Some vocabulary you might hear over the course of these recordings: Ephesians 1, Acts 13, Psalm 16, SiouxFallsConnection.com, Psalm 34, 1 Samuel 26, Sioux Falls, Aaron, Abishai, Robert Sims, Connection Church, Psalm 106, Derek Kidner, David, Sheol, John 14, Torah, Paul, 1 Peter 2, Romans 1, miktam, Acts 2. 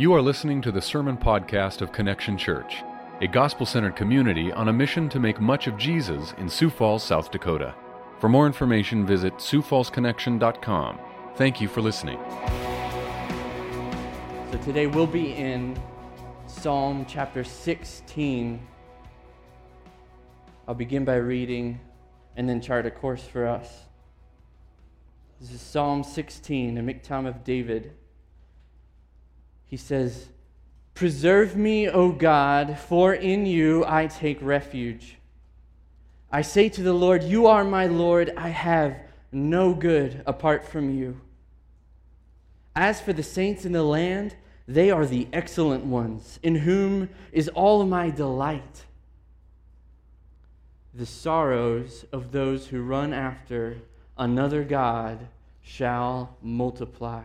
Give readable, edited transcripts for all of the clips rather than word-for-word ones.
You are listening to the sermon podcast of Connection Church, a gospel-centered community on a mission to make much of Jesus in Sioux Falls, South Dakota. For more information, visit SiouxFallsConnection.com. Thank you for listening. So today we'll be in Psalm chapter 16. I'll begin by reading and then chart a course for us. This is Psalm 16, a miktam of David. He says, "Preserve me, O God, for in you I take refuge. I say to the Lord, you are my Lord. I have no good apart from you. As for the saints in the land, they are the excellent ones, in whom is all my delight. The sorrows of those who run after another God shall multiply.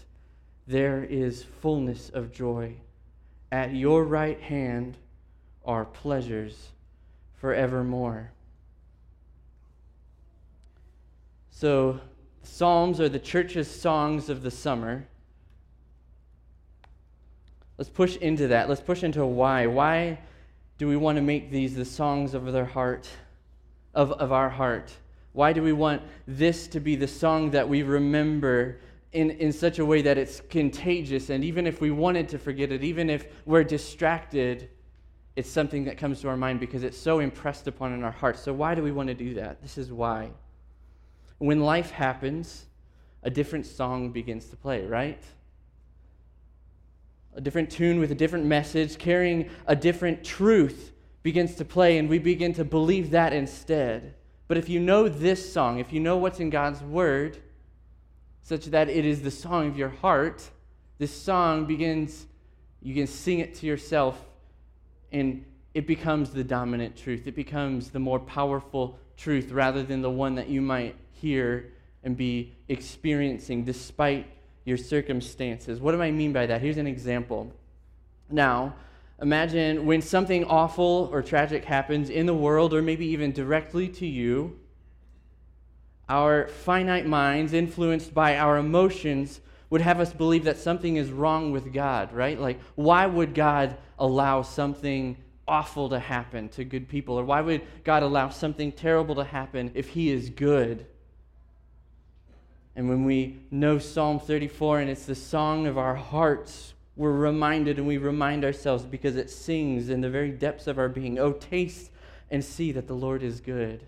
there is fullness of joy. At your right hand are pleasures forevermore." So, Psalms are the church's songs of the summer. Let's push into that. Let's push into why. Why do we want to make these the songs of their heart, of our heart? Why do we want this to be the song that we remember in such a way that it's contagious, and even if we wanted to forget it, even if we're distracted, it's something that comes to our mind because it's so impressed upon in our hearts? So why do we want to do that? This is why. When life happens, a different song begins to play, right? A different tune with a different message, carrying a different truth begins to play, and we begin to believe that instead. But if you know this song, if you know what's in God's Word, such that it is the song of your heart, this song begins, you can sing it to yourself, and it becomes the dominant truth. It becomes the more powerful truth rather than the one that you might hear and be experiencing despite your circumstances. What do I mean by that? Here's an example. Now, imagine when something awful or tragic happens in the world, or maybe even directly to you, our finite minds, influenced by our emotions, would have us believe that something is wrong with God, right? Like, why would God allow something awful to happen to good people? Or why would God allow something terrible to happen if he is good? And when we know Psalm 34 and it's the song of our hearts, we're reminded, and we remind ourselves because it sings in the very depths of our being, "Oh, taste and see that the Lord is good."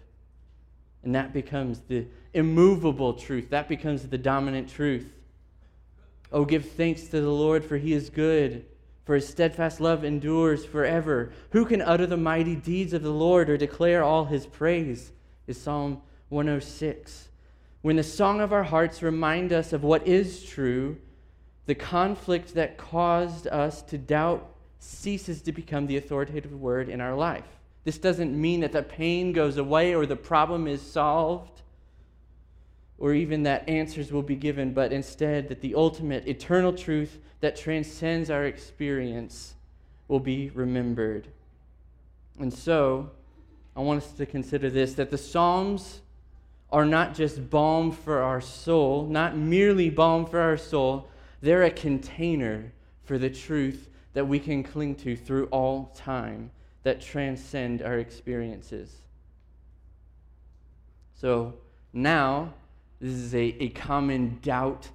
And that becomes the immovable truth. That becomes the dominant truth. "Oh, give thanks to the Lord, for he is good, for his steadfast love endures forever. Who can utter the mighty deeds of the Lord, or declare all his praise?" is Psalm 106. When the song of our hearts remind us of what is true, the conflict that caused us to doubt ceases to become the authoritative word in our life. This doesn't mean that the pain goes away or the problem is solved or even that answers will be given, but instead that the ultimate eternal truth that transcends our experience will be remembered. And so, I want us to consider this, that the Psalms are not just balm for our soul, not merely balm for our soul, they're a container for the truth that we can cling to through all time, that transcend our experiences. So now, this is a common doubt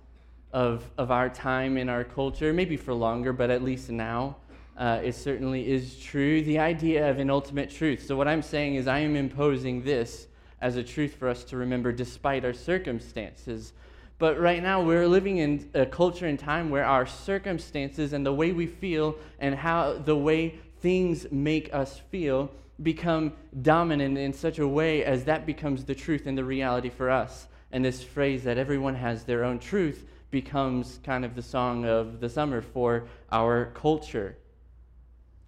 of our time in our culture, maybe for longer, but at least now. It certainly is true, the idea of an ultimate truth. So what I'm saying is I am imposing this as a truth for us to remember despite our circumstances. But right now we're living in a culture and time where our circumstances and the way we feel and how the way things make us feel become dominant in such a way as that becomes the truth and the reality for us. And this phrase that everyone has their own truth becomes kind of the song of the summer for our culture.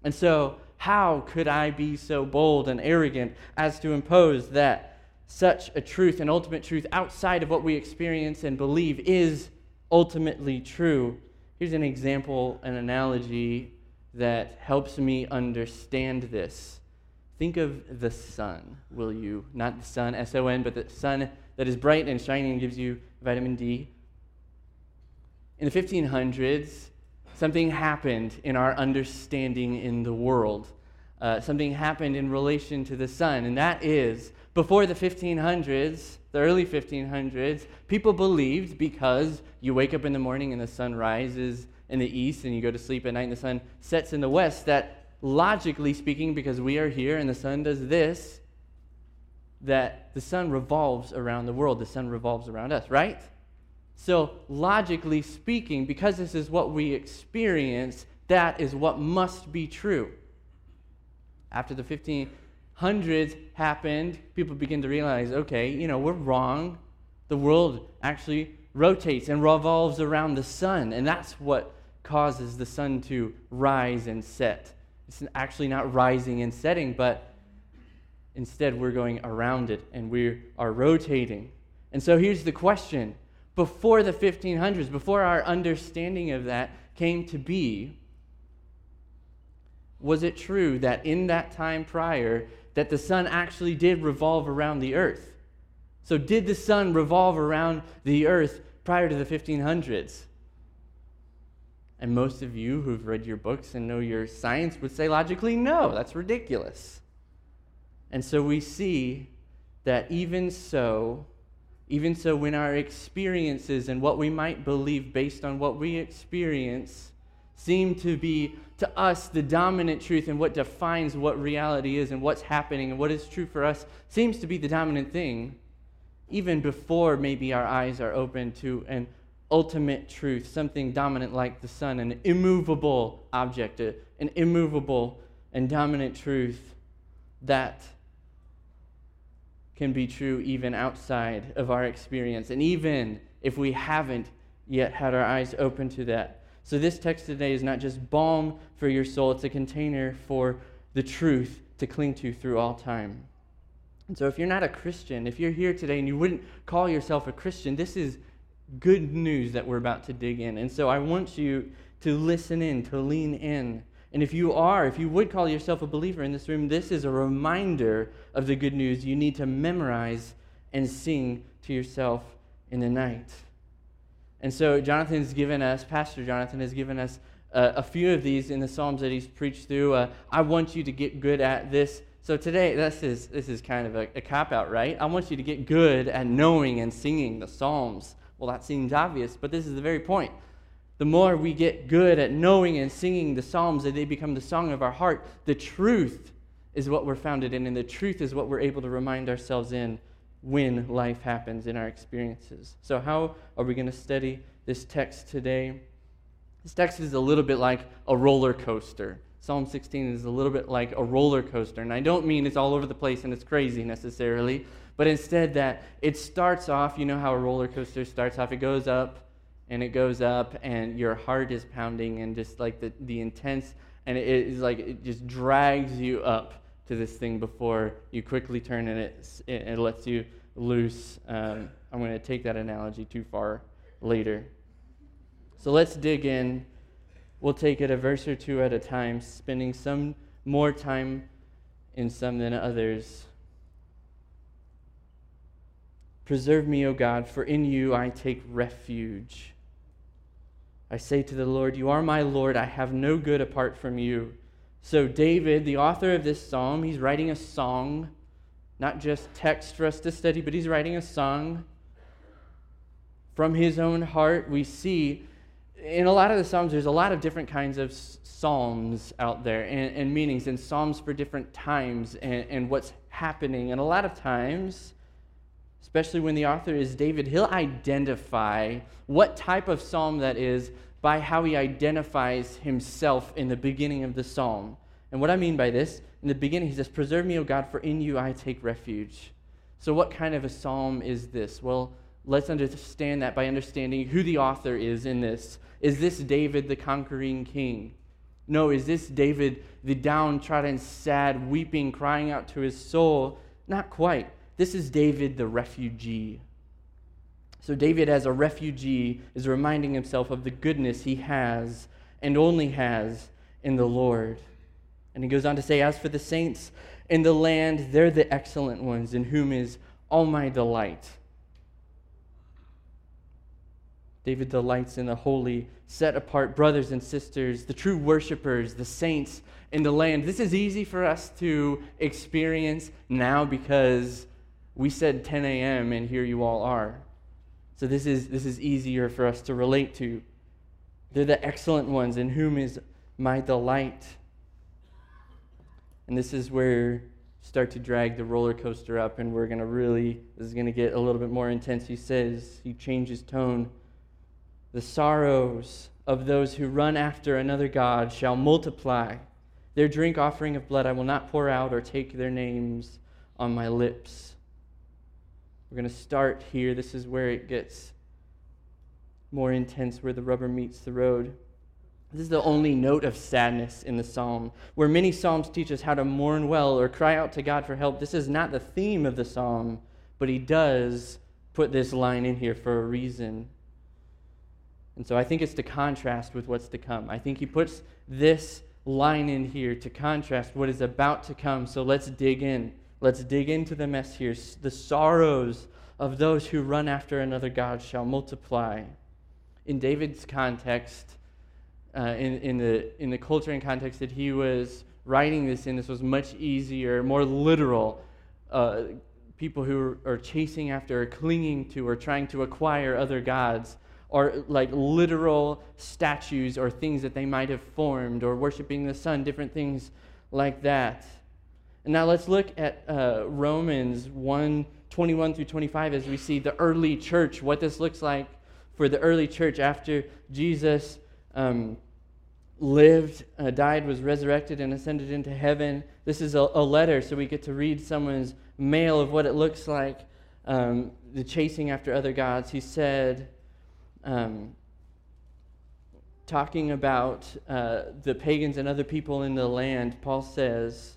And so how could I be so bold and arrogant as to impose that such a truth, an ultimate truth outside of what we experience and believe is ultimately true? Here's an example, an analogy that helps me understand this. Think of the sun, will you? Not the sun, S-O-N, but the sun that is bright and shining and gives you vitamin D. In the 1500s, something happened in our understanding in the world. Something happened in relation to the sun, and that is, before the 1500s, the early 1500s, people believed because you wake up in the morning and the sun rises in the east and you go to sleep at night and the sun sets in the west, that logically speaking, because we are here and the sun does this, that the sun revolves around the world, the sun revolves around us, right? So logically speaking, because this is what we experience, that is what must be true. After the 1500s happened, people begin to realize, okay, we're wrong. The world actually rotates and revolves around the sun, and that's what causes the sun to rise and set. It's actually not rising and setting, but instead we're going around it, and we are rotating. And so here's the question. Before the 1500s, before our understanding of that came to be, was it true that in that time prior that the sun actually did revolve around the earth? So did the sun revolve around the earth prior to the 1500s? And most of you who've read your books and know your science would say logically, no, that's ridiculous. And so we see that even so, when our experiences and what we might believe based on what we experience seem to be, to us, the dominant truth and what defines what reality is and what's happening and what is true for us seems to be the dominant thing, even before maybe our eyes are open to an ultimate truth, something dominant like the sun, an immovable object, an immovable and dominant truth that can be true even outside of our experience, and even if we haven't yet had our eyes open to that. So this text today is not just balm for your soul, it's a container for the truth to cling to through all time. And so if you're not a Christian, if you're here today and you wouldn't call yourself a Christian, this is good news that we're about to dig in. And so I want you to listen in, to lean in. And if you would call yourself a believer in this room, this is a reminder of the good news you need to memorize and sing to yourself in the night. And so Pastor Jonathan has given us a few of these in the Psalms that he's preached through. I want you to get good at this. So today, this is kind of a cop-out, right? I want you to get good at knowing and singing the Psalms. Well, that seems obvious, but this is the very point. The more we get good at knowing and singing the Psalms, that they become the song of our heart, the truth is what we're founded in, and the truth is what we're able to remind ourselves in when life happens in our experiences. So how are we going to study this text today? This text is a little bit like a roller coaster. Psalm 16 is a little bit like a roller coaster, and I don't mean it's all over the place and it's crazy necessarily, but instead that it starts off, you know how a roller coaster starts off, it goes up, and it goes up, and your heart is pounding, and just like the intense, and it is like it just drags you up to this thing before you quickly turn, and it lets you loose. I'm going to take that analogy too far later. So let's dig in. We'll take it a verse or two at a time, spending some more time in some than others. Preserve me, O God, for in you I take refuge. I say to the Lord, you are my Lord, I have no good apart from you. So David, the author of this psalm, he's writing a song, not just text for us to study, but he's writing a song. From his own heart, we see in a lot of the Psalms, there's a lot of different kinds of psalms out there and meanings, and psalms for different times and what's happening. And a lot of times, especially when the author is David, he'll identify what type of psalm that is by how he identifies himself in the beginning of the psalm. And what I mean by this, in the beginning, he says, "Preserve me, O God, for in you I take refuge." So what kind of a psalm is this? Well, let's understand that by understanding who the author is in this. Is this David, the conquering king? No, is this David, the downtrodden, sad, weeping, crying out to his soul? Not quite. This is David, the refugee. So David, as a refugee, is reminding himself of the goodness he has and only has in the Lord. And he goes on to say, "As for the saints in the land, they're the excellent ones, in whom is all my delight." David delights in the holy, set-apart brothers and sisters, the true worshipers, the saints in the land. This is easy for us to experience now because we said 10 a.m. and here you all are. So this is easier for us to relate to. They're the excellent ones, in whom is my delight. And this is where you start to drag the roller coaster up, and this is going to get a little bit more intense. He changes tone. "The sorrows of those who run after another god shall multiply. Their drink offering of blood I will not pour out, or take their names on my lips." We're going to start here. This is where it gets more intense, where the rubber meets the road. This is the only note of sadness in the psalm. Where many psalms teach us how to mourn well or cry out to God for help, this is not the theme of the psalm, but he does put this line in here for a reason. And so I think it's to contrast with what's to come. I think he puts this line in here to contrast what is about to come. So let's dig in. Let's dig into the mess here. The sorrows of those who run after another god shall multiply. In David's context, in the culture and context that he was writing this in, this was much easier, more literal. People who are chasing after or clinging to or trying to acquire other gods are like literal statues or things that they might have formed, or worshiping the sun, different things like that. And now let's look at Romans 1, 21 through 25 as we see the early church, what this looks like for the early church after Jesus lived, died, was resurrected, and ascended into heaven. This is a letter, so we get to read someone's mail of what it looks like, the chasing after other gods. He said, talking about the pagans and other people in the land, Paul says,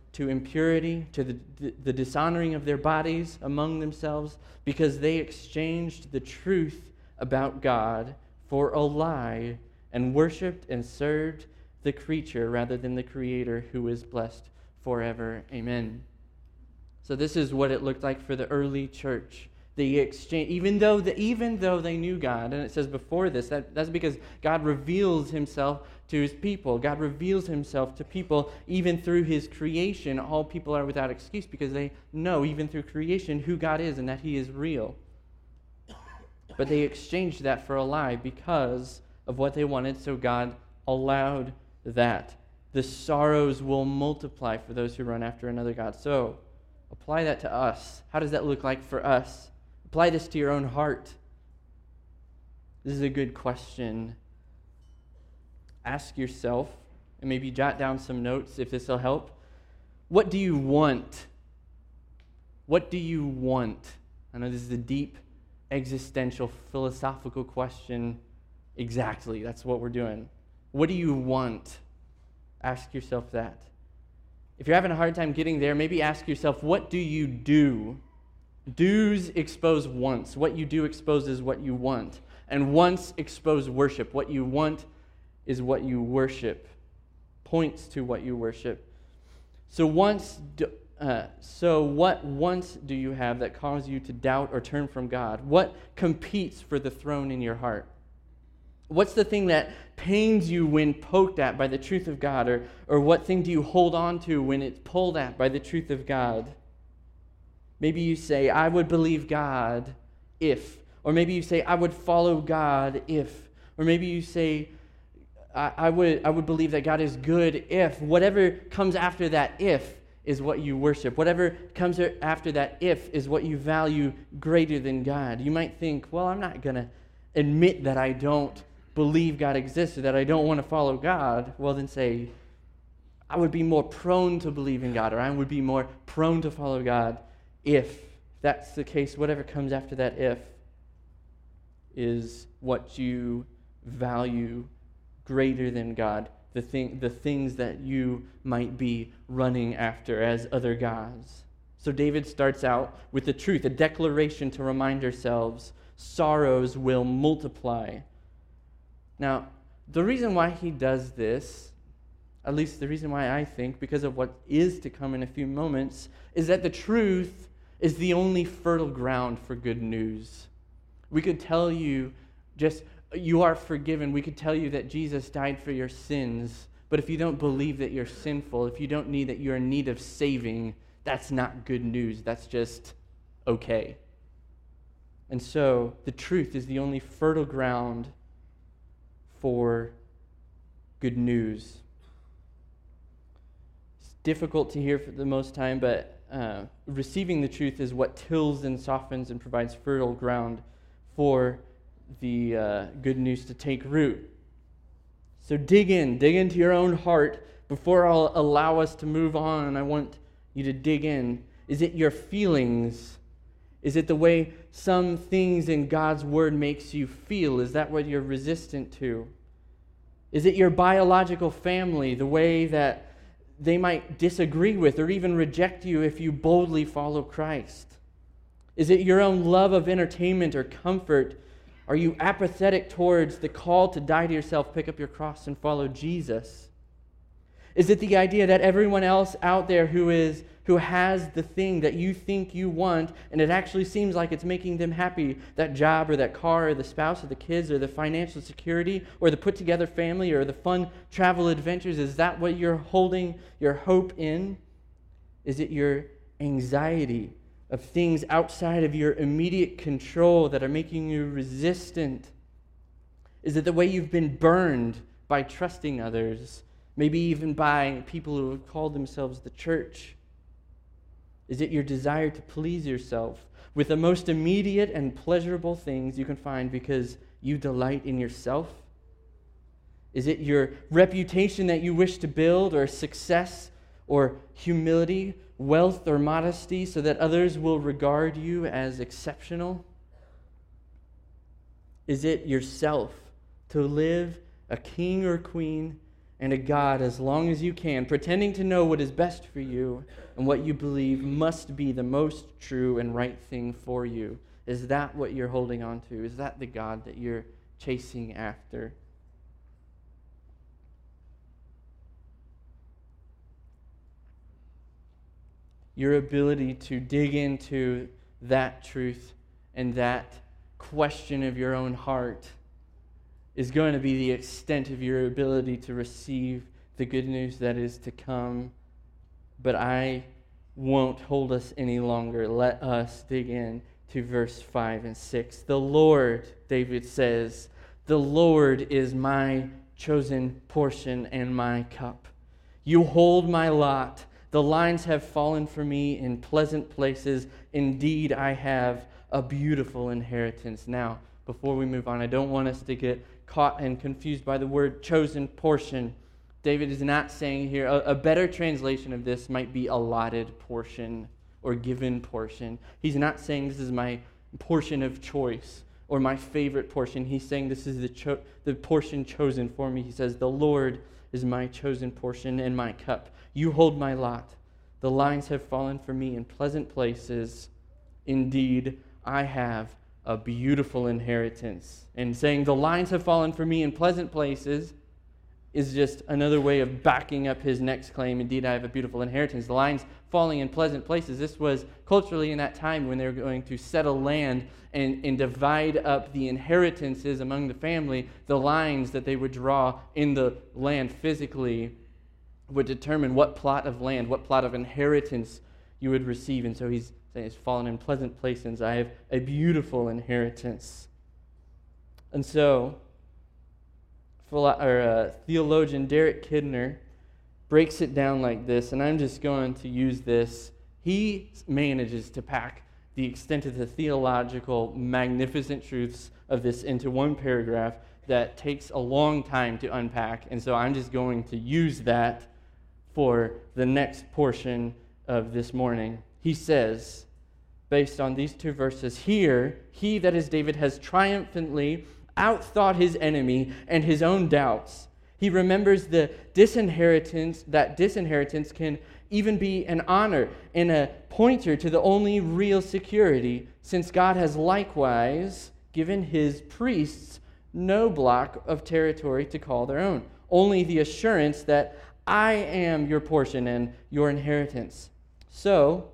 to impurity, to the dishonoring of their bodies among themselves, because they exchanged the truth about God for a lie, and worshipped and served the creature rather than the Creator, who is blessed forever. Amen." So this is what it looked like for the early church. The exchange, even though they knew God, and it says before this, that's because God reveals himself to his people. God reveals himself to people even through his creation. All people are without excuse because they know, even through creation, who God is and that he is real. But they exchanged that for a lie because of what they wanted, so God allowed that. The sorrows will multiply for those who run after another god. So apply that to us. How does that look like for us? Apply this to your own heart. This is a good question. Ask yourself, and maybe jot down some notes if this will help. What do you want? What do you want? I know this is a deep, existential, philosophical question. Exactly, that's what we're doing. What do you want? Ask yourself that. If you're having a hard time getting there, maybe ask yourself, what do you do? Do's expose wants. What you do exposes what you want. And wants expose worship. What you want is what you worship. points to what you worship. So what once do you have that caused you to doubt or turn from God? What competes for the throne in your heart? What's the thing that pains you when poked at by the truth of God? Or what thing do you hold on to when it's pulled at by the truth of God? Maybe you say, I would believe God if. Or maybe you say, I would follow God if. Or maybe you say, I would believe that God is good if. Whatever comes after that if is what you worship. Whatever comes after that if is what you value greater than God. You might think, well, I'm not going to admit that I don't believe God exists or that I don't want to follow God. Well, then say, I would be more prone to believe in God, or I would be more prone to follow God if that's the case. Whatever comes after that if is what you value greater than God, the things that you might be running after as other gods. So David starts out with the truth, a declaration to remind ourselves, sorrows will multiply. Now, the reason why he does this, at least the reason why I think, because of what is to come in a few moments, is that the truth is the only fertile ground for good news. We could tell you just, you are forgiven. We could tell you that Jesus died for your sins, but if you don't believe that you're sinful, if you don't need that you're in need of saving, that's not good news. That's just okay. And so the truth is the only fertile ground for good news. It's difficult to hear for the most time, but receiving the truth is what tills and softens and provides fertile ground for the good news to take root. So dig into your own heart before I'll allow us to move on. I want you to dig in. Is it your feelings? Is it the way some things in God's word makes you feel? Is that what you're resistant to? Is it your biological family, the way that they might disagree with or even reject you if you boldly follow Christ? Is it your own love of entertainment or comfort? Are you apathetic towards the call to die to yourself, pick up your cross, and follow Jesus? Is it the idea that everyone else out there who has the thing that you think you want, and it actually seems like it's making them happy, that job or that car or the spouse or the kids or the financial security or the put-together family or the fun travel adventures, is that what you're holding your hope in? Is it your anxiety of things outside of your immediate control that are making you resistant? Is it the way you've been burned by trusting others, maybe even by people who have called themselves the church? Is it your desire to please yourself with the most immediate and pleasurable things you can find because you delight in yourself? Is it your reputation that you wish to build, or success, or humility, wealth, or modesty, so that others will regard you as exceptional? Is it yourself to live a king or queen and a God as long as you can, pretending to know what is best for you and what you believe must be the most true and right thing for you? Is that what you're holding on to? Is that the God that you're chasing after? Your ability to dig into that truth and that question of your own heart is going to be the extent of your ability to receive the good news that is to come. But I won't hold us any longer. Let us dig in to verse 5 and 6. The Lord, David says, the Lord is my chosen portion and my cup. You hold my lot. The lines have fallen for me in pleasant places. Indeed, I have a beautiful inheritance. Now, before we move on, I don't want us to get caught and confused by the word chosen portion. David is not saying here, a better translation of this might be allotted portion or given portion. He's not saying this is my portion of choice or my favorite portion. He's saying this is the portion chosen for me. He says, the Lord is my chosen portion and my cup. You hold my lot. The lines have fallen for me in pleasant places. Indeed, I have a beautiful inheritance. And saying the lines have fallen for me in pleasant places is just another way of backing up his next claim. Indeed, I have a beautiful inheritance. The lines falling in pleasant places. This was culturally in that time when they were going to settle land and divide up the inheritances among the family. The lines that they would draw in the land physically would determine what plot of land, what plot of inheritance you would receive. And so he's saying it's fallen in pleasant places. I have a beautiful inheritance. And so theologian Derek Kidner breaks it down like this, and I'm just going to use this. He manages to pack the extent of the theological magnificent truths of this into one paragraph that takes a long time to unpack, and so I'm just going to use that for the next portion of this morning. He says, based on these two verses, here, he, that is David, has triumphantly outthought his enemy and his own doubts. He remembers the disinheritance, that disinheritance can even be an honor and a pointer to the only real security, since God has likewise given his priests no block of territory to call their own, only the assurance that I am your portion and your inheritance. So,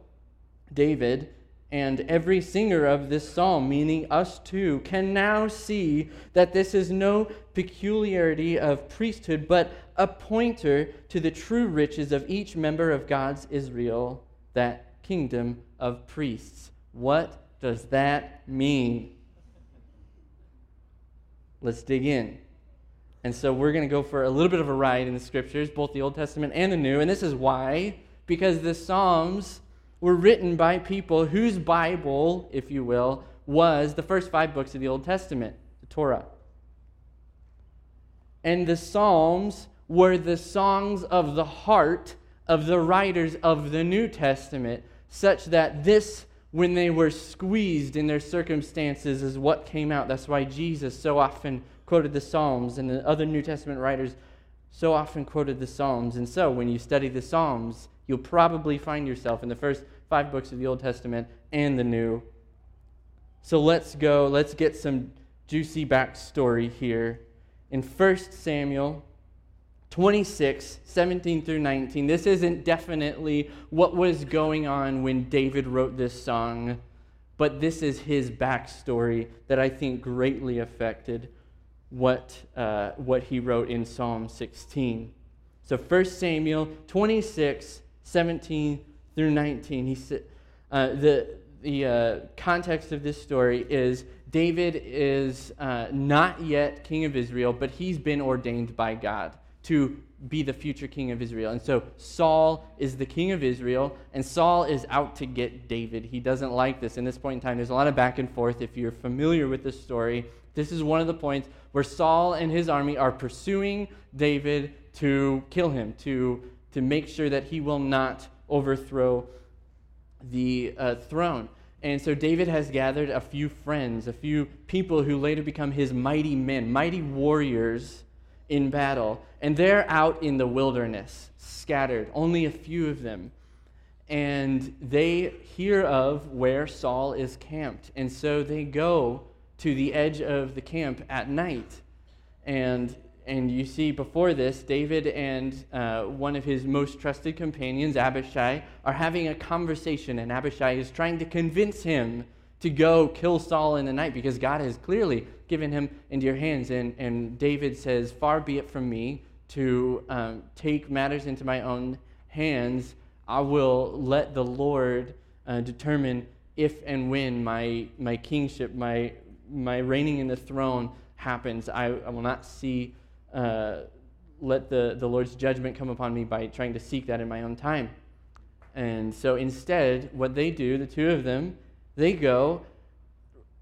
David and every singer of this psalm, meaning us too, can now see that this is no peculiarity of priesthood, but a pointer to the true riches of each member of God's Israel, that kingdom of priests. What does that mean? Let's dig in. And so we're going to go for a little bit of a ride in the Scriptures, both the Old Testament and the New, and this is why, because the Psalms were written by people whose Bible, if you will, was the first 5 books of the Old Testament, the Torah. And the Psalms were the songs of the heart of the writers of the New Testament, such that this, when they were squeezed in their circumstances, is what came out. That's why Jesus so often quoted the Psalms, and the other New Testament writers so often quoted the Psalms. And so when you study the Psalms, you'll probably find yourself in the first 5 books of the Old Testament and the New. So let's get some juicy backstory here. In 1 Samuel 26, 17 through 19, this isn't definitely what was going on when David wrote this song, but this is his backstory that I think greatly affected what he wrote in Psalm 16. So 1 Samuel 26, 17 through 19. The context of this story is David is not yet king of Israel, but he's been ordained by God to be the future king of Israel. And so Saul is the king of Israel, and Saul is out to get David. He doesn't like this. In this point in time, there's a lot of back and forth. If you're familiar with this story, this is one of the points where Saul and his army are pursuing David to kill him, to make sure that he will not overthrow the throne. And so David has gathered a few friends, a few people who later become his mighty men, mighty warriors in battle. And they're out in the wilderness, scattered, only a few of them. And they hear of where Saul is camped. And so they go to the edge of the camp at night. And you see before this, David and one of his most trusted companions, Abishai, are having a conversation, and Abishai is trying to convince him to go kill Saul in the night because God has clearly given him into your hands. And David says, "Far be it from me to take matters into my own hands. I will let the Lord determine if and when my kingship, my reigning in the throne happens. I will not see... let the Lord's judgment come upon me by trying to seek that in my own time." And so instead, what they do, the two of them, they go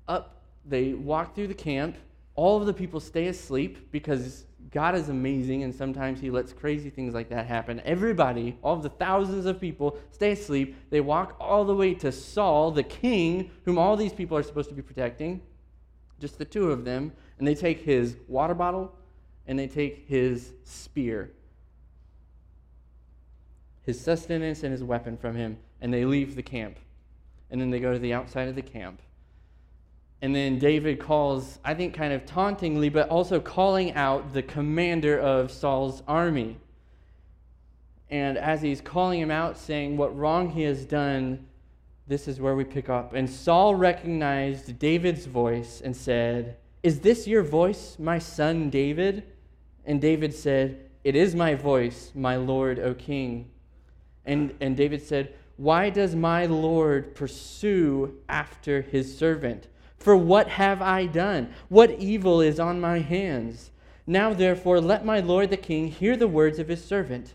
up, they walk through the camp. All of the people stay asleep because God is amazing, and sometimes he lets crazy things like that happen. Everybody, all of the thousands of people, stay asleep. They walk all the way to Saul, the king, whom all these people are supposed to be protecting, just the two of them, and they take his water bottle, and they take his spear, his sustenance and his weapon from him, and they leave the camp. And then they go to the outside of the camp. And then David calls, I think kind of tauntingly, but also calling out the commander of Saul's army. And as he's calling him out, saying what wrong he has done, this is where we pick up. And Saul recognized David's voice and said, "Is this your voice, my son David?" And David said, "It is my voice, my Lord, O king." And David said, "Why does my Lord pursue after his servant? For what have I done? What evil is on my hands? Now therefore let my Lord the king hear the words of his servant.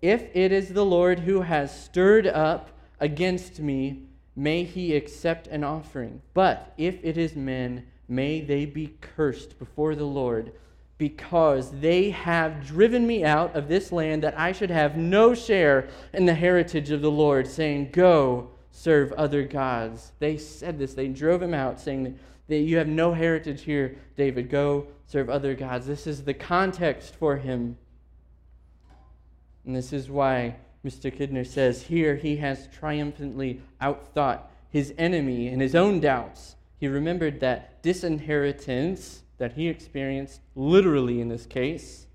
If it is the Lord who has stirred up against me, may he accept an offering. But if it is men, may they be cursed before the Lord, because they have driven me out of this land that I should have no share in the heritage of the Lord, saying, 'Go, serve other gods.'" They said this. They drove him out, saying that you have no heritage here, David. Go, serve other gods. This is the context for him. And this is why Mr. Kidner says here he has triumphantly outthought his enemy and his own doubts. He remembered that disinheritance that he experienced, literally in this case,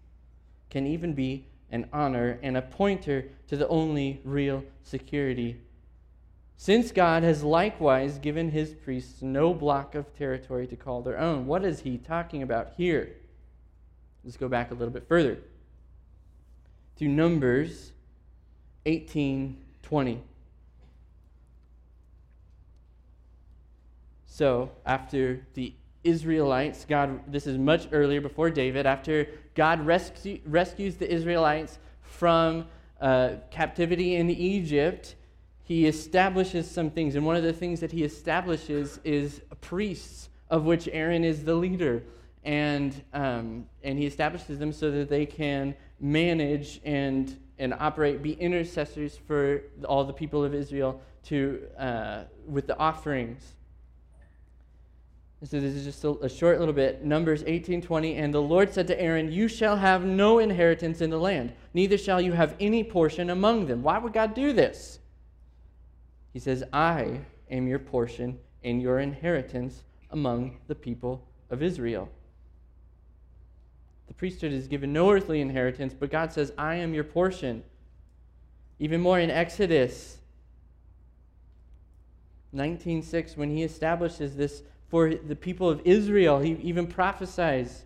can even be an honor and a pointer to the only real security. Since God has likewise given his priests no block of territory to call their own. What is he talking about here? Let's go back a little bit further. Through Numbers 18:20. So, after the Israelites, God, this is much earlier before David, after God rescues the Israelites from captivity in Egypt, he establishes some things. And one of the things that he establishes is priests, of which Aaron is the leader. And he establishes them so that they can manage and operate, be intercessors for all the people of Israel to with the offerings. And so this is just a short little bit. Numbers 18:20, "And the Lord said to Aaron, 'You shall have no inheritance in the land, neither shall you have any portion among them.'" Why would God do this? He says, "I am your portion and your inheritance among the people of Israel." The priesthood is given no earthly inheritance, but God says, "I am your portion." Even more in Exodus 19:6, when he establishes this for the people of Israel, he even prophesies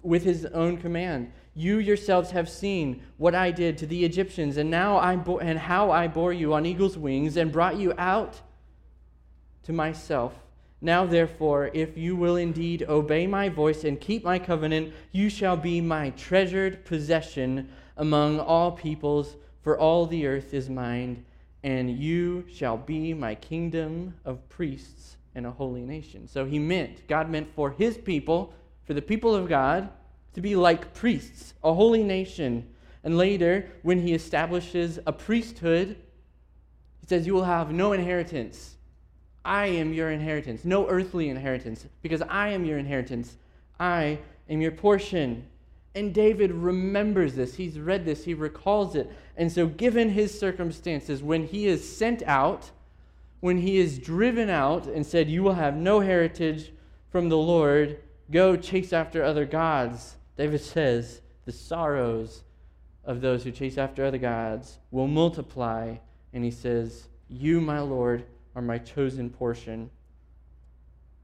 with his own command, "You yourselves have seen what I did to the Egyptians, and how I bore you on eagle's wings and brought you out to myself. Now therefore, if you will indeed obey my voice and keep my covenant, you shall be my treasured possession among all peoples, for all the earth is mine, and you shall be my kingdom of priests and a holy nation." So God meant for his people, for the people of God, to be like priests, a holy nation. And later, when he establishes a priesthood, he says, "You will have no inheritance. I am your inheritance," no earthly inheritance, because I am your inheritance. I am your portion. And David remembers this. He's read this. He recalls it. And so given his circumstances, when he is sent out, when he is driven out and said, "You will have no heritage from the Lord, go chase after other gods," David says, "The sorrows of those who chase after other gods will multiply." And he says, "You, my Lord, are my chosen portion.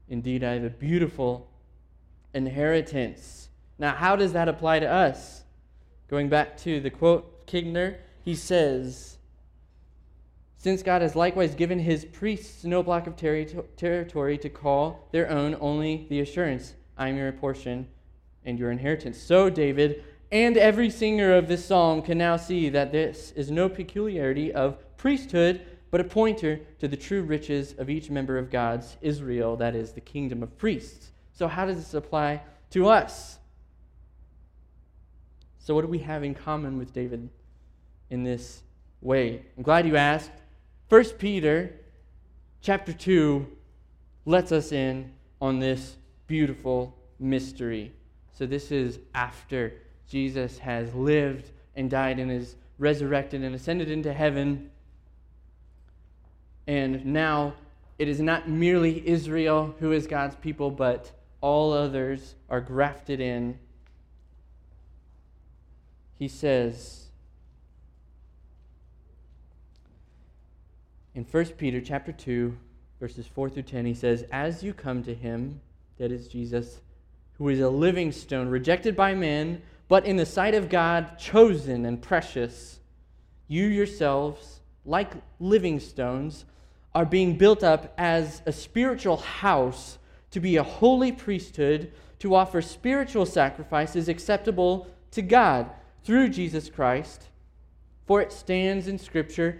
Indeed, I have a beautiful inheritance." Now, how does that apply to us? Going back to the quote, Kidner, he says, "Since God has likewise given his priests no block of territory to call their own, only the assurance, 'I am your portion and your inheritance.'" So David and every singer of this psalm can now see that this is no peculiarity of priesthood, but a pointer to the true riches of each member of God's Israel, that is, the kingdom of priests. So how does this apply to us? So what do we have in common with David in this way? I'm glad you asked. 1 Peter chapter 2 lets us in on this beautiful mystery. So this is after Jesus has lived and died and is resurrected and ascended into heaven. And now It is not merely Israel who is God's people, but all others are grafted in. He says in 1 Peter chapter 2, verses 4 through 10, he says, "As you come to him," that is Jesus, "who is a living stone, rejected by men, but in the sight of God, chosen and precious, you yourselves, like living stones, are being built up as a spiritual house to be a holy priesthood, to offer spiritual sacrifices acceptable to God through Jesus Christ. For it stands in Scripture,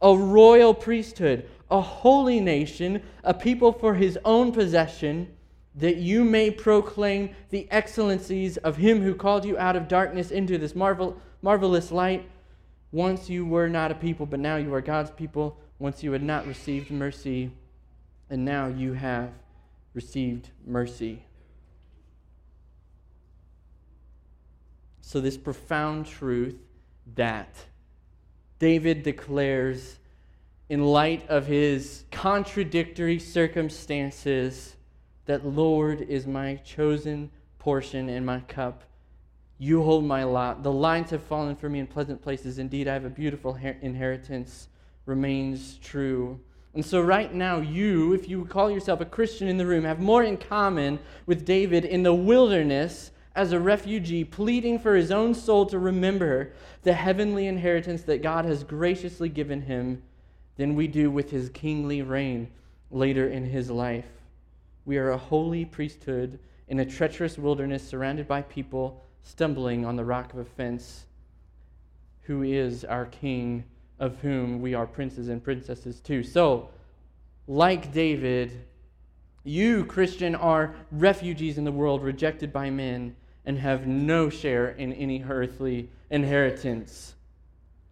a royal priesthood, a holy nation, a people for his own possession, that you may proclaim the excellencies of him who called you out of darkness into this marvelous light. Once you were not a people, but now you are God's people. Once you had not received mercy, and now you have received mercy." So this profound truth that David declares in light of his contradictory circumstances, that Lord is my chosen portion and my cup. You hold my lot. The lines have fallen for me in pleasant places. Indeed, I have a beautiful inheritance, remains true. And so right now, you, if you call yourself a Christian in the room, have more in common with David in the wilderness as a refugee pleading for his own soul to remember the heavenly inheritance that God has graciously given him than we do with his kingly reign later in his life. We are a holy priesthood in a treacherous wilderness surrounded by people stumbling on the rock of offense, who is our King, of whom we are princes and princesses too. So, like David, you, Christian, are refugees in the world, rejected by men, and have no share in any earthly inheritance.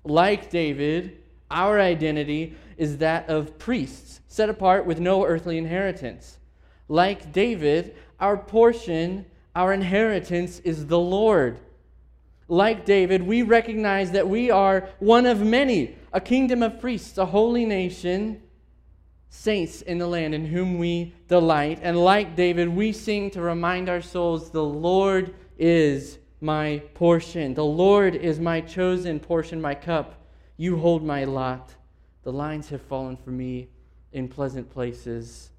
Like David, our identity is that of priests, set apart with no earthly inheritance. Like David, our portion, our inheritance is the Lord. Like David, we recognize that we are one of many, a kingdom of priests, a holy nation, saints in the land in whom we delight. And like David, we sing to remind our souls, the Lord is my portion. The Lord is my chosen portion, my cup. You hold my lot. The lines have fallen for me in pleasant places.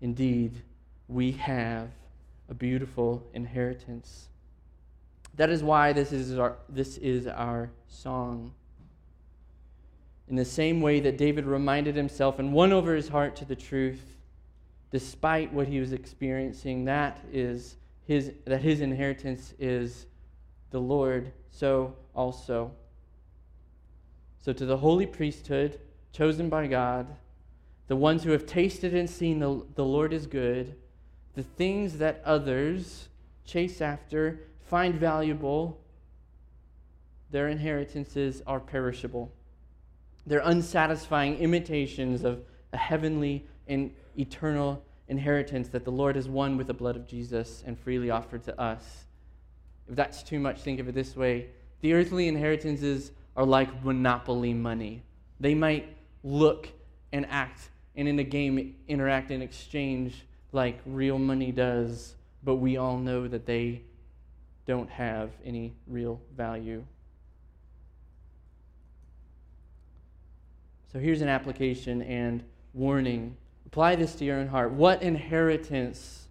Indeed, we have a beautiful inheritance. That is why this is our song. In the same way that David reminded himself and won over his heart to the truth, despite what he was experiencing, that his inheritance is the Lord, so also. So to the holy priesthood, chosen by God, the ones who have tasted and seen the Lord is good, the things that others chase after, find valuable, their inheritances are perishable. They're unsatisfying imitations of a heavenly and eternal inheritance that the Lord has won with the blood of Jesus and freely offered to us. If that's too much, think of it this way. The earthly inheritances are like monopoly money. They might look and act and in a game interact and exchange like real money does, but we all know that they don't have any real value. So here's an application and warning. Apply this to your own heart. What inheritance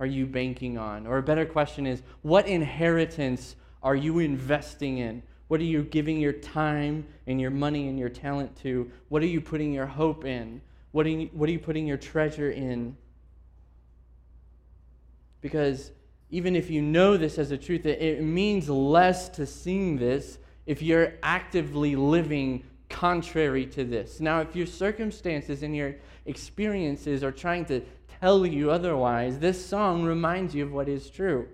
are you banking on? Or a better question is, what inheritance are you investing in? What are you giving your time and your money and your talent to? What are you putting your hope in? What are you putting your treasure in? Because even if you know this as a truth, it means less to sing this if you're actively living contrary to this. Now, if your circumstances and your experiences are trying to tell you otherwise, this song reminds you of what is true.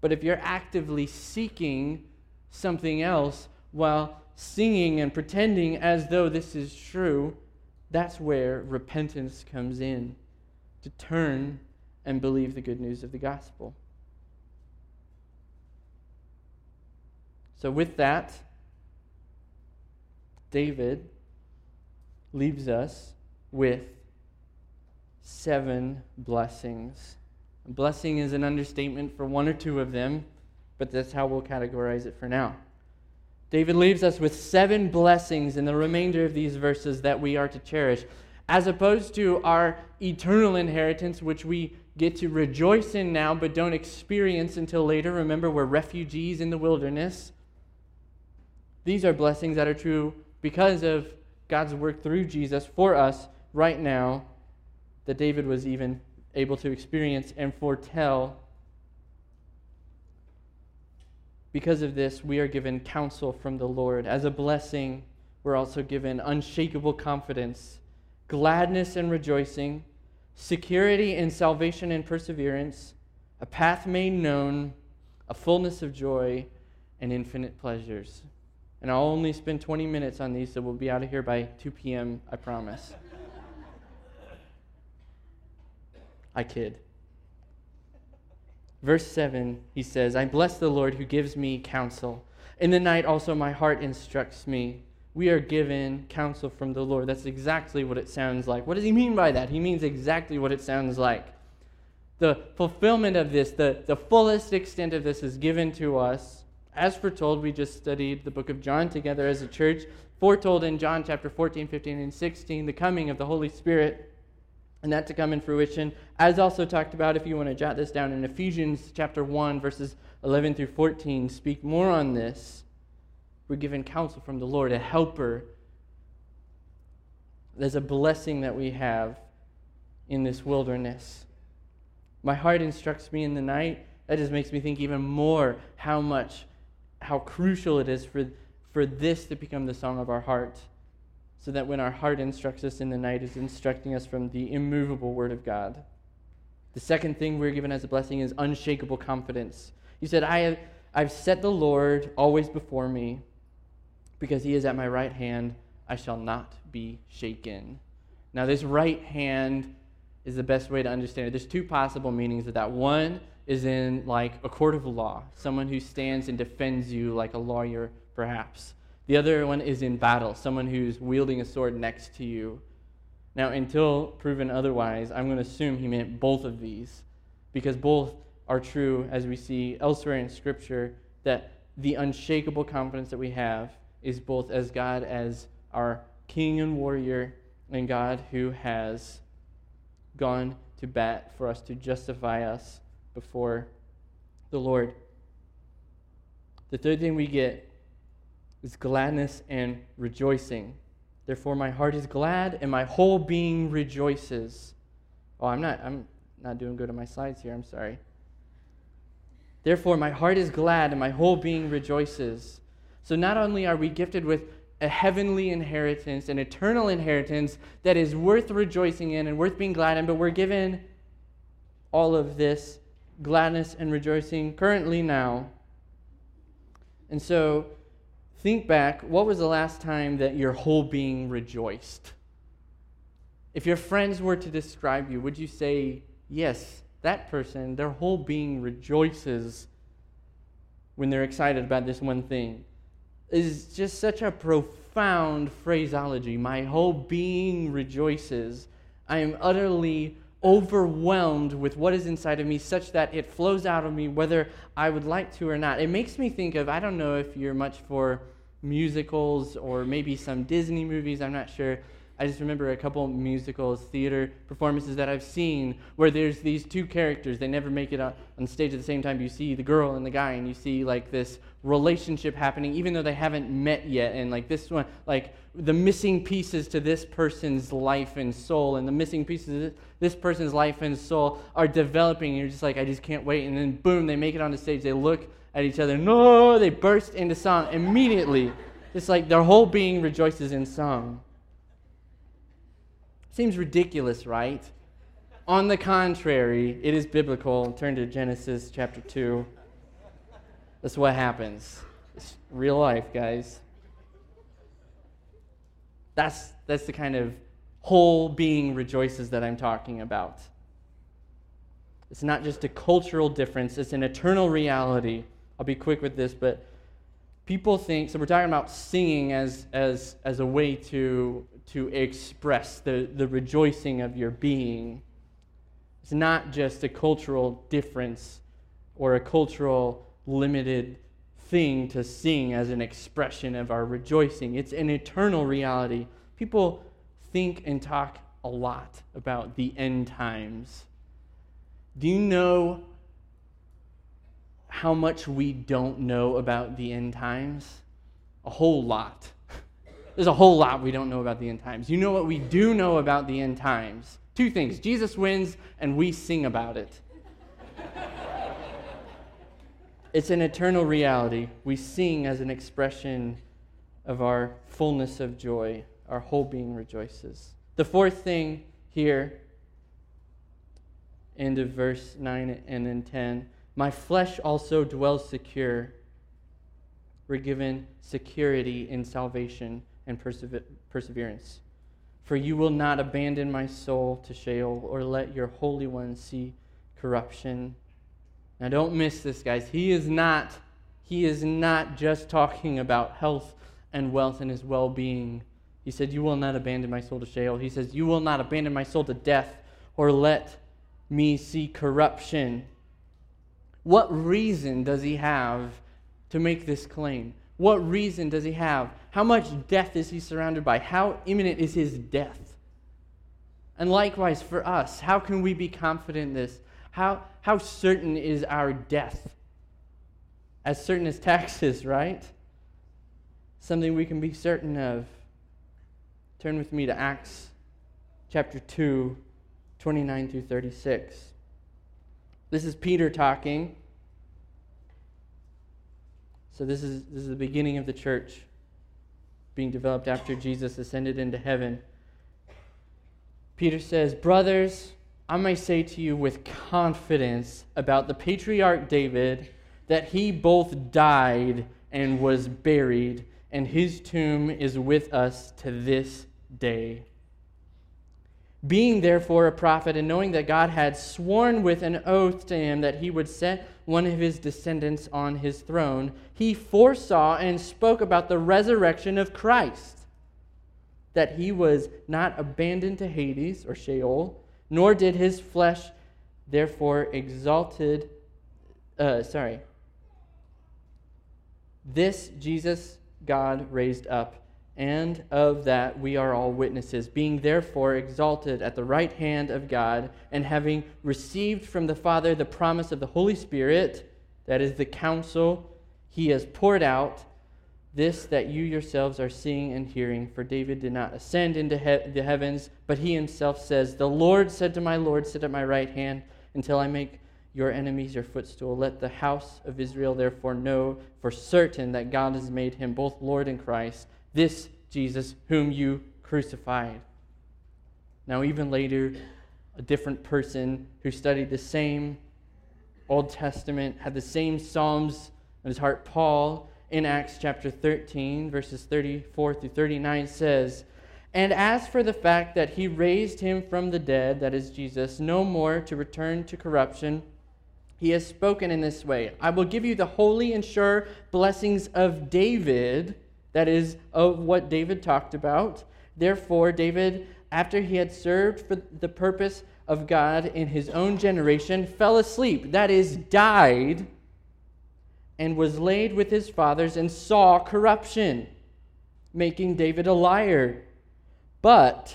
But if you're actively seeking something else while singing and pretending as though this is true, that's where repentance comes in, to turn and believe the good news of the gospel. So with that, David leaves us with 7 blessings. A blessing is an understatement for one or two of them, but that's how we'll categorize it for now. David leaves us with 7 blessings in the remainder of these verses that we are to cherish, as opposed to our eternal inheritance, which we get to rejoice in now but don't experience until later. Remember, we're refugees in the wilderness. These are blessings that are true because of God's work through Jesus for us right now, that David was even able to experience and foretell. Because of this, we are given counsel from the Lord. As a blessing, we're also given unshakable confidence, gladness and rejoicing, security in salvation and perseverance, a path made known, a fullness of joy, and infinite pleasures. And I'll only spend 20 minutes on these, so we'll be out of here by 2 p.m., I promise. I kid. Verse 7, he says, I bless the Lord who gives me counsel. In the night also my heart instructs me. We are given counsel from the Lord. That's exactly what it sounds like. What does he mean by that? He means exactly what it sounds like. The fulfillment of this, the fullest extent of this is given to us. As foretold, we just studied the book of John together as a church, foretold in John chapter 14, 15, and 16, the coming of the Holy Spirit, and that to come in fruition, as also talked about, if you want to jot this down, in Ephesians chapter 1, verses 11 through 14, speak more on this. We're given counsel from the Lord, a helper. There's a blessing that we have in this wilderness. My heart instructs me in the night. That just makes me think even more how crucial it is for this to become the song of our heart, so that when our heart instructs us in the night, it's instructing us from the immovable Word of God. The second thing we're given as a blessing is unshakable confidence. He said, I've set the Lord always before me, because he is at my right hand, I shall not be shaken. Now this right hand is the best way to understand it. There's 2 possible meanings of that. One is in like a court of law, someone who stands and defends you like a lawyer, perhaps. The other one is in battle, someone who's wielding a sword next to you. Now, until proven otherwise, I'm going to assume he meant both of these, because both are true, as we see elsewhere in Scripture, that the unshakable confidence that we have is both as God as our king and warrior, and God who has gone to bat for us to justify us before the Lord. The third thing we get is gladness and rejoicing. Therefore, my heart is glad and my whole being rejoices. Oh, I'm not doing good on my slides here. I'm sorry. Therefore, my heart is glad and my whole being rejoices. So not only are we gifted with a heavenly inheritance, an eternal inheritance that is worth rejoicing in and worth being glad in, but we're given all of this gladness and rejoicing currently now. And so think back, what was the last time that your whole being rejoiced? If your friends were to describe you, would you say, yes, that person, their whole being rejoices when they're excited about this one thing? It's just such a profound phraseology. My whole being rejoices. I am utterly overwhelmed with what is inside of me, such that it flows out of me whether I would like to or not. It makes me think of, I don't know if you're much for musicals or maybe some Disney movies, I'm not sure. I just remember a couple musicals, theater performances that I've seen where there's these 2 characters. They never make it on stage at the same time. You see the girl and the guy, and you see like this relationship happening, even though they haven't met yet. And like this one, like the missing pieces to this person's life and soul, and the missing pieces to this person's life and soul are developing. And you're just like, I just can't wait. And then boom, they make it on the stage. They look at each other. No, they burst into song immediately. It's like their whole being rejoices in song. Seems ridiculous, right? On the contrary, it is biblical. Turn to Genesis chapter 2. That's what happens. It's real life, guys. That's the kind of whole being rejoices that I'm talking about. It's not just a cultural difference, it's an eternal reality. I'll be quick with this, but people think, so we're talking about singing as a way to express the rejoicing of your being. It's not just a cultural difference or a cultural limited thing to sing as an expression of our rejoicing. It's an eternal reality. People think and talk a lot about the end times. Do you know how much we don't know about the end times? A whole lot. There's a whole lot we don't know about the end times. You know what we do know about the end times? Two things. Jesus wins, and we sing about it. It's an eternal reality. We sing as an expression of our fullness of joy. Our whole being rejoices. The fourth thing here, end of verse 9 and then 10, my flesh also dwells secure. We're given security in salvation and perseverance. For you will not abandon my soul to Sheol or let your Holy One see corruption. Now don't miss this, guys. He is not just talking about health and wealth and his well-being. He said, you will not abandon my soul to Sheol. He says, you will not abandon my soul to death or let me see corruption. What reason does he have to make this claim? What reason does he have? How much death is he surrounded by? How imminent is his death? And likewise for us, how can we be confident in this? How certain is our death? As certain as taxes, right? Something we can be certain of. Turn with me to Acts chapter 2, 29 through 36. This is Peter talking. So this is the beginning of the church being developed after Jesus ascended into heaven. Peter says, brothers, I may say to you with confidence about the patriarch David that he both died and was buried, and his tomb is with us to this day. Being therefore a prophet and knowing that God had sworn with an oath to him that he would set one of his descendants on his throne, he foresaw and spoke about the resurrection of Christ, that he was not abandoned to Hades or Sheol, nor did his flesh therefore This Jesus God raised up, and of that we are all witnesses, being therefore exalted at the right hand of God, and having received from the Father the promise of the Holy Spirit, that is the counsel he has poured out, this that you yourselves are seeing and hearing. For David did not ascend into the heavens, but he himself says, the Lord said to my Lord, sit at my right hand until I make your enemies your footstool. Let the house of Israel therefore know for certain that God has made him both Lord and Christ, this Jesus whom you crucified. Now even later, a different person who studied the same Old Testament, had the same Psalms in his heart, Paul, in Acts chapter 13, verses 34 through 39 says, and as for the fact that he raised him from the dead, that is Jesus, no more to return to corruption, he has spoken in this way, I will give you the holy and sure blessings of David, that is, of what David talked about. Therefore, David, after he had served for the purpose of God in his own generation, fell asleep, that is, died, and was laid with his fathers and saw corruption, making David a liar. But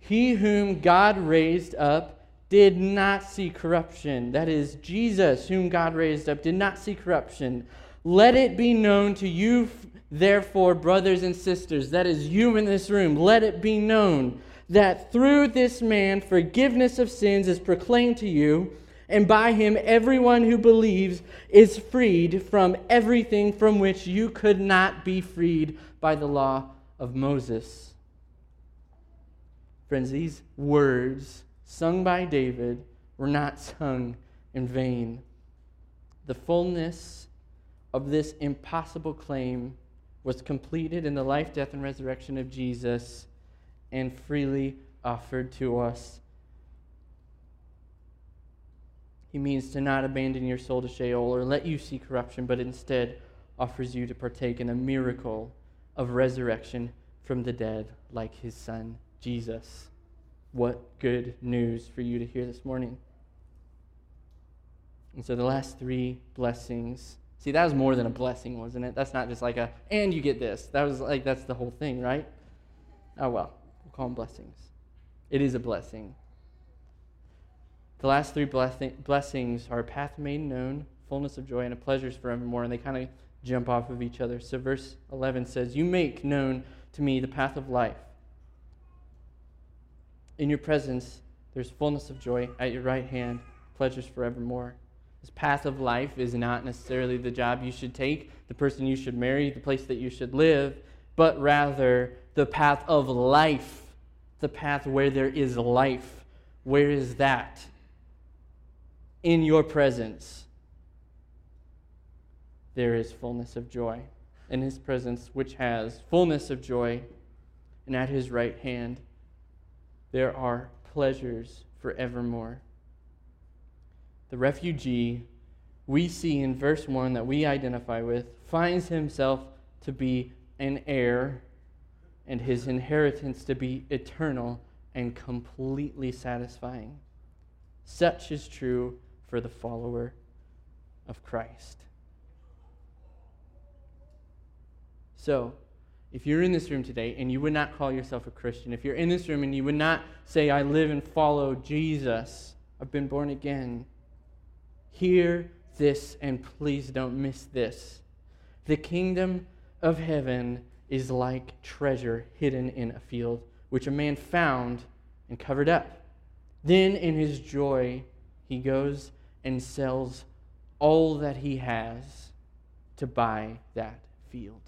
he whom God raised up did not see corruption. That is, Jesus, whom God raised up, did not see corruption. Let it be known to you, therefore, brothers and sisters, that is you in this room, let it be known that through this man forgiveness of sins is proclaimed to you, and by him everyone who believes is freed from everything from which you could not be freed by the law of Moses. Friends, these words sung by David were not sung in vain. The fullness of this impossible claim was completed in the life, death, and resurrection of Jesus and freely offered to us. He means to not abandon your soul to Sheol or let you see corruption, but instead offers you to partake in a miracle of resurrection from the dead like his son, Jesus. What good news for you to hear this morning. And so the last three blessings. See, that was more than a blessing, wasn't it? That's not just like a, and you get this. That was like, that's the whole thing, right? Oh, well, we'll call them blessings. It is a blessing. The last three blessings are a path made known, fullness of joy, and a pleasures forevermore, and they kind of jump off of each other. So verse 11 says, "You make known to me the path of life. In your presence there's fullness of joy, at your right hand, pleasures forevermore." This path of life is not necessarily the job you should take, the person you should marry, the place that you should live, but rather the path of life, the path where there is life. Where is that? In your presence, there is fullness of joy. In his presence, which has fullness of joy, and at his right hand, there are pleasures forevermore. The refugee we see in verse 1 that we identify with finds himself to be an heir and his inheritance to be eternal and completely satisfying. Such is true for the follower of Christ. So, if you're in this room today and you would not call yourself a Christian, if you're in this room and you would not say, "I live and follow Jesus, I've been born again," hear this and please don't miss this. The kingdom of heaven is like treasure hidden in a field, which a man found and covered up. Then in his joy, he goes and sells all that he has to buy that field.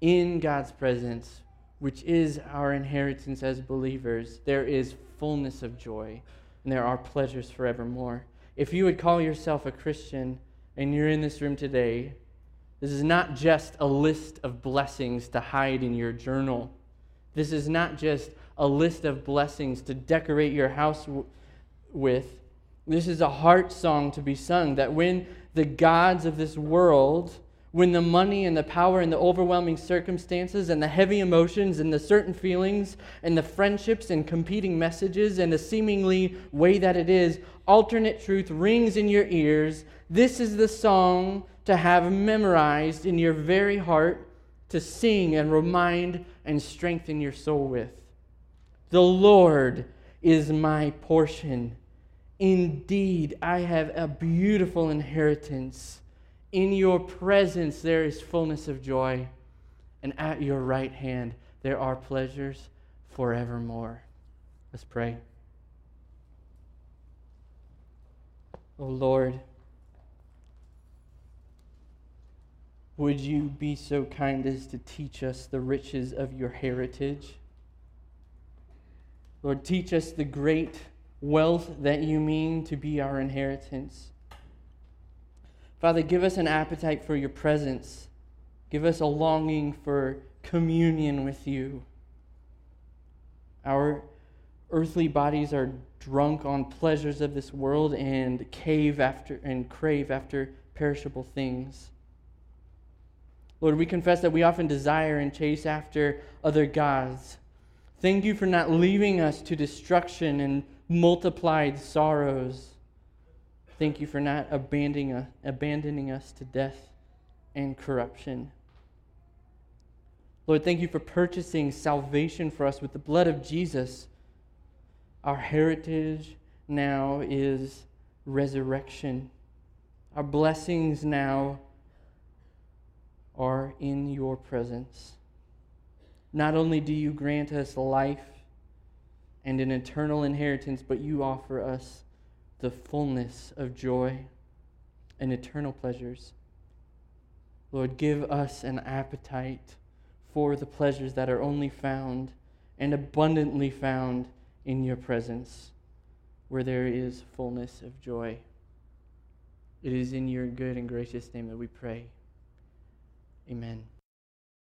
In God's presence, which is our inheritance as believers, there is fullness of joy, and there are pleasures forevermore. If you would call yourself a Christian and you're in this room today, this is not just a list of blessings to hide in your journal. This is not just a list of blessings to decorate your house with. This is a heart song to be sung, that when the gods of this world, when the money and the power and the overwhelming circumstances and the heavy emotions and the certain feelings and the friendships and competing messages and the seemingly way that it is, alternate truth rings in your ears, this is the song to have memorized in your very heart, to sing and remind and strengthen your soul with. The Lord is my portion. Indeed, I have a beautiful inheritance. In your presence there is fullness of joy, and at your right hand there are pleasures forevermore. Let's pray. Oh Lord, would you be so kind as to teach us the riches of your heritage? Lord, teach us the great wealth that you mean to be our inheritance. Father, give us an appetite for your presence. Give us a longing for communion with you. Our earthly bodies are drunk on pleasures of this world and crave after perishable things. Lord, we confess that we often desire and chase after other gods. Thank you for not leaving us to destruction and multiplied sorrows. Thank you for not abandoning us to death and corruption. Lord, thank you for purchasing salvation for us with the blood of Jesus. Our heritage now is resurrection. Our blessings now are in your presence. Not only do you grant us life, and an eternal inheritance, but you offer us the fullness of joy and eternal pleasures. Lord, give us an appetite for the pleasures that are only found and abundantly found in your presence, where there is fullness of joy. It is in your good and gracious name that we pray. Amen.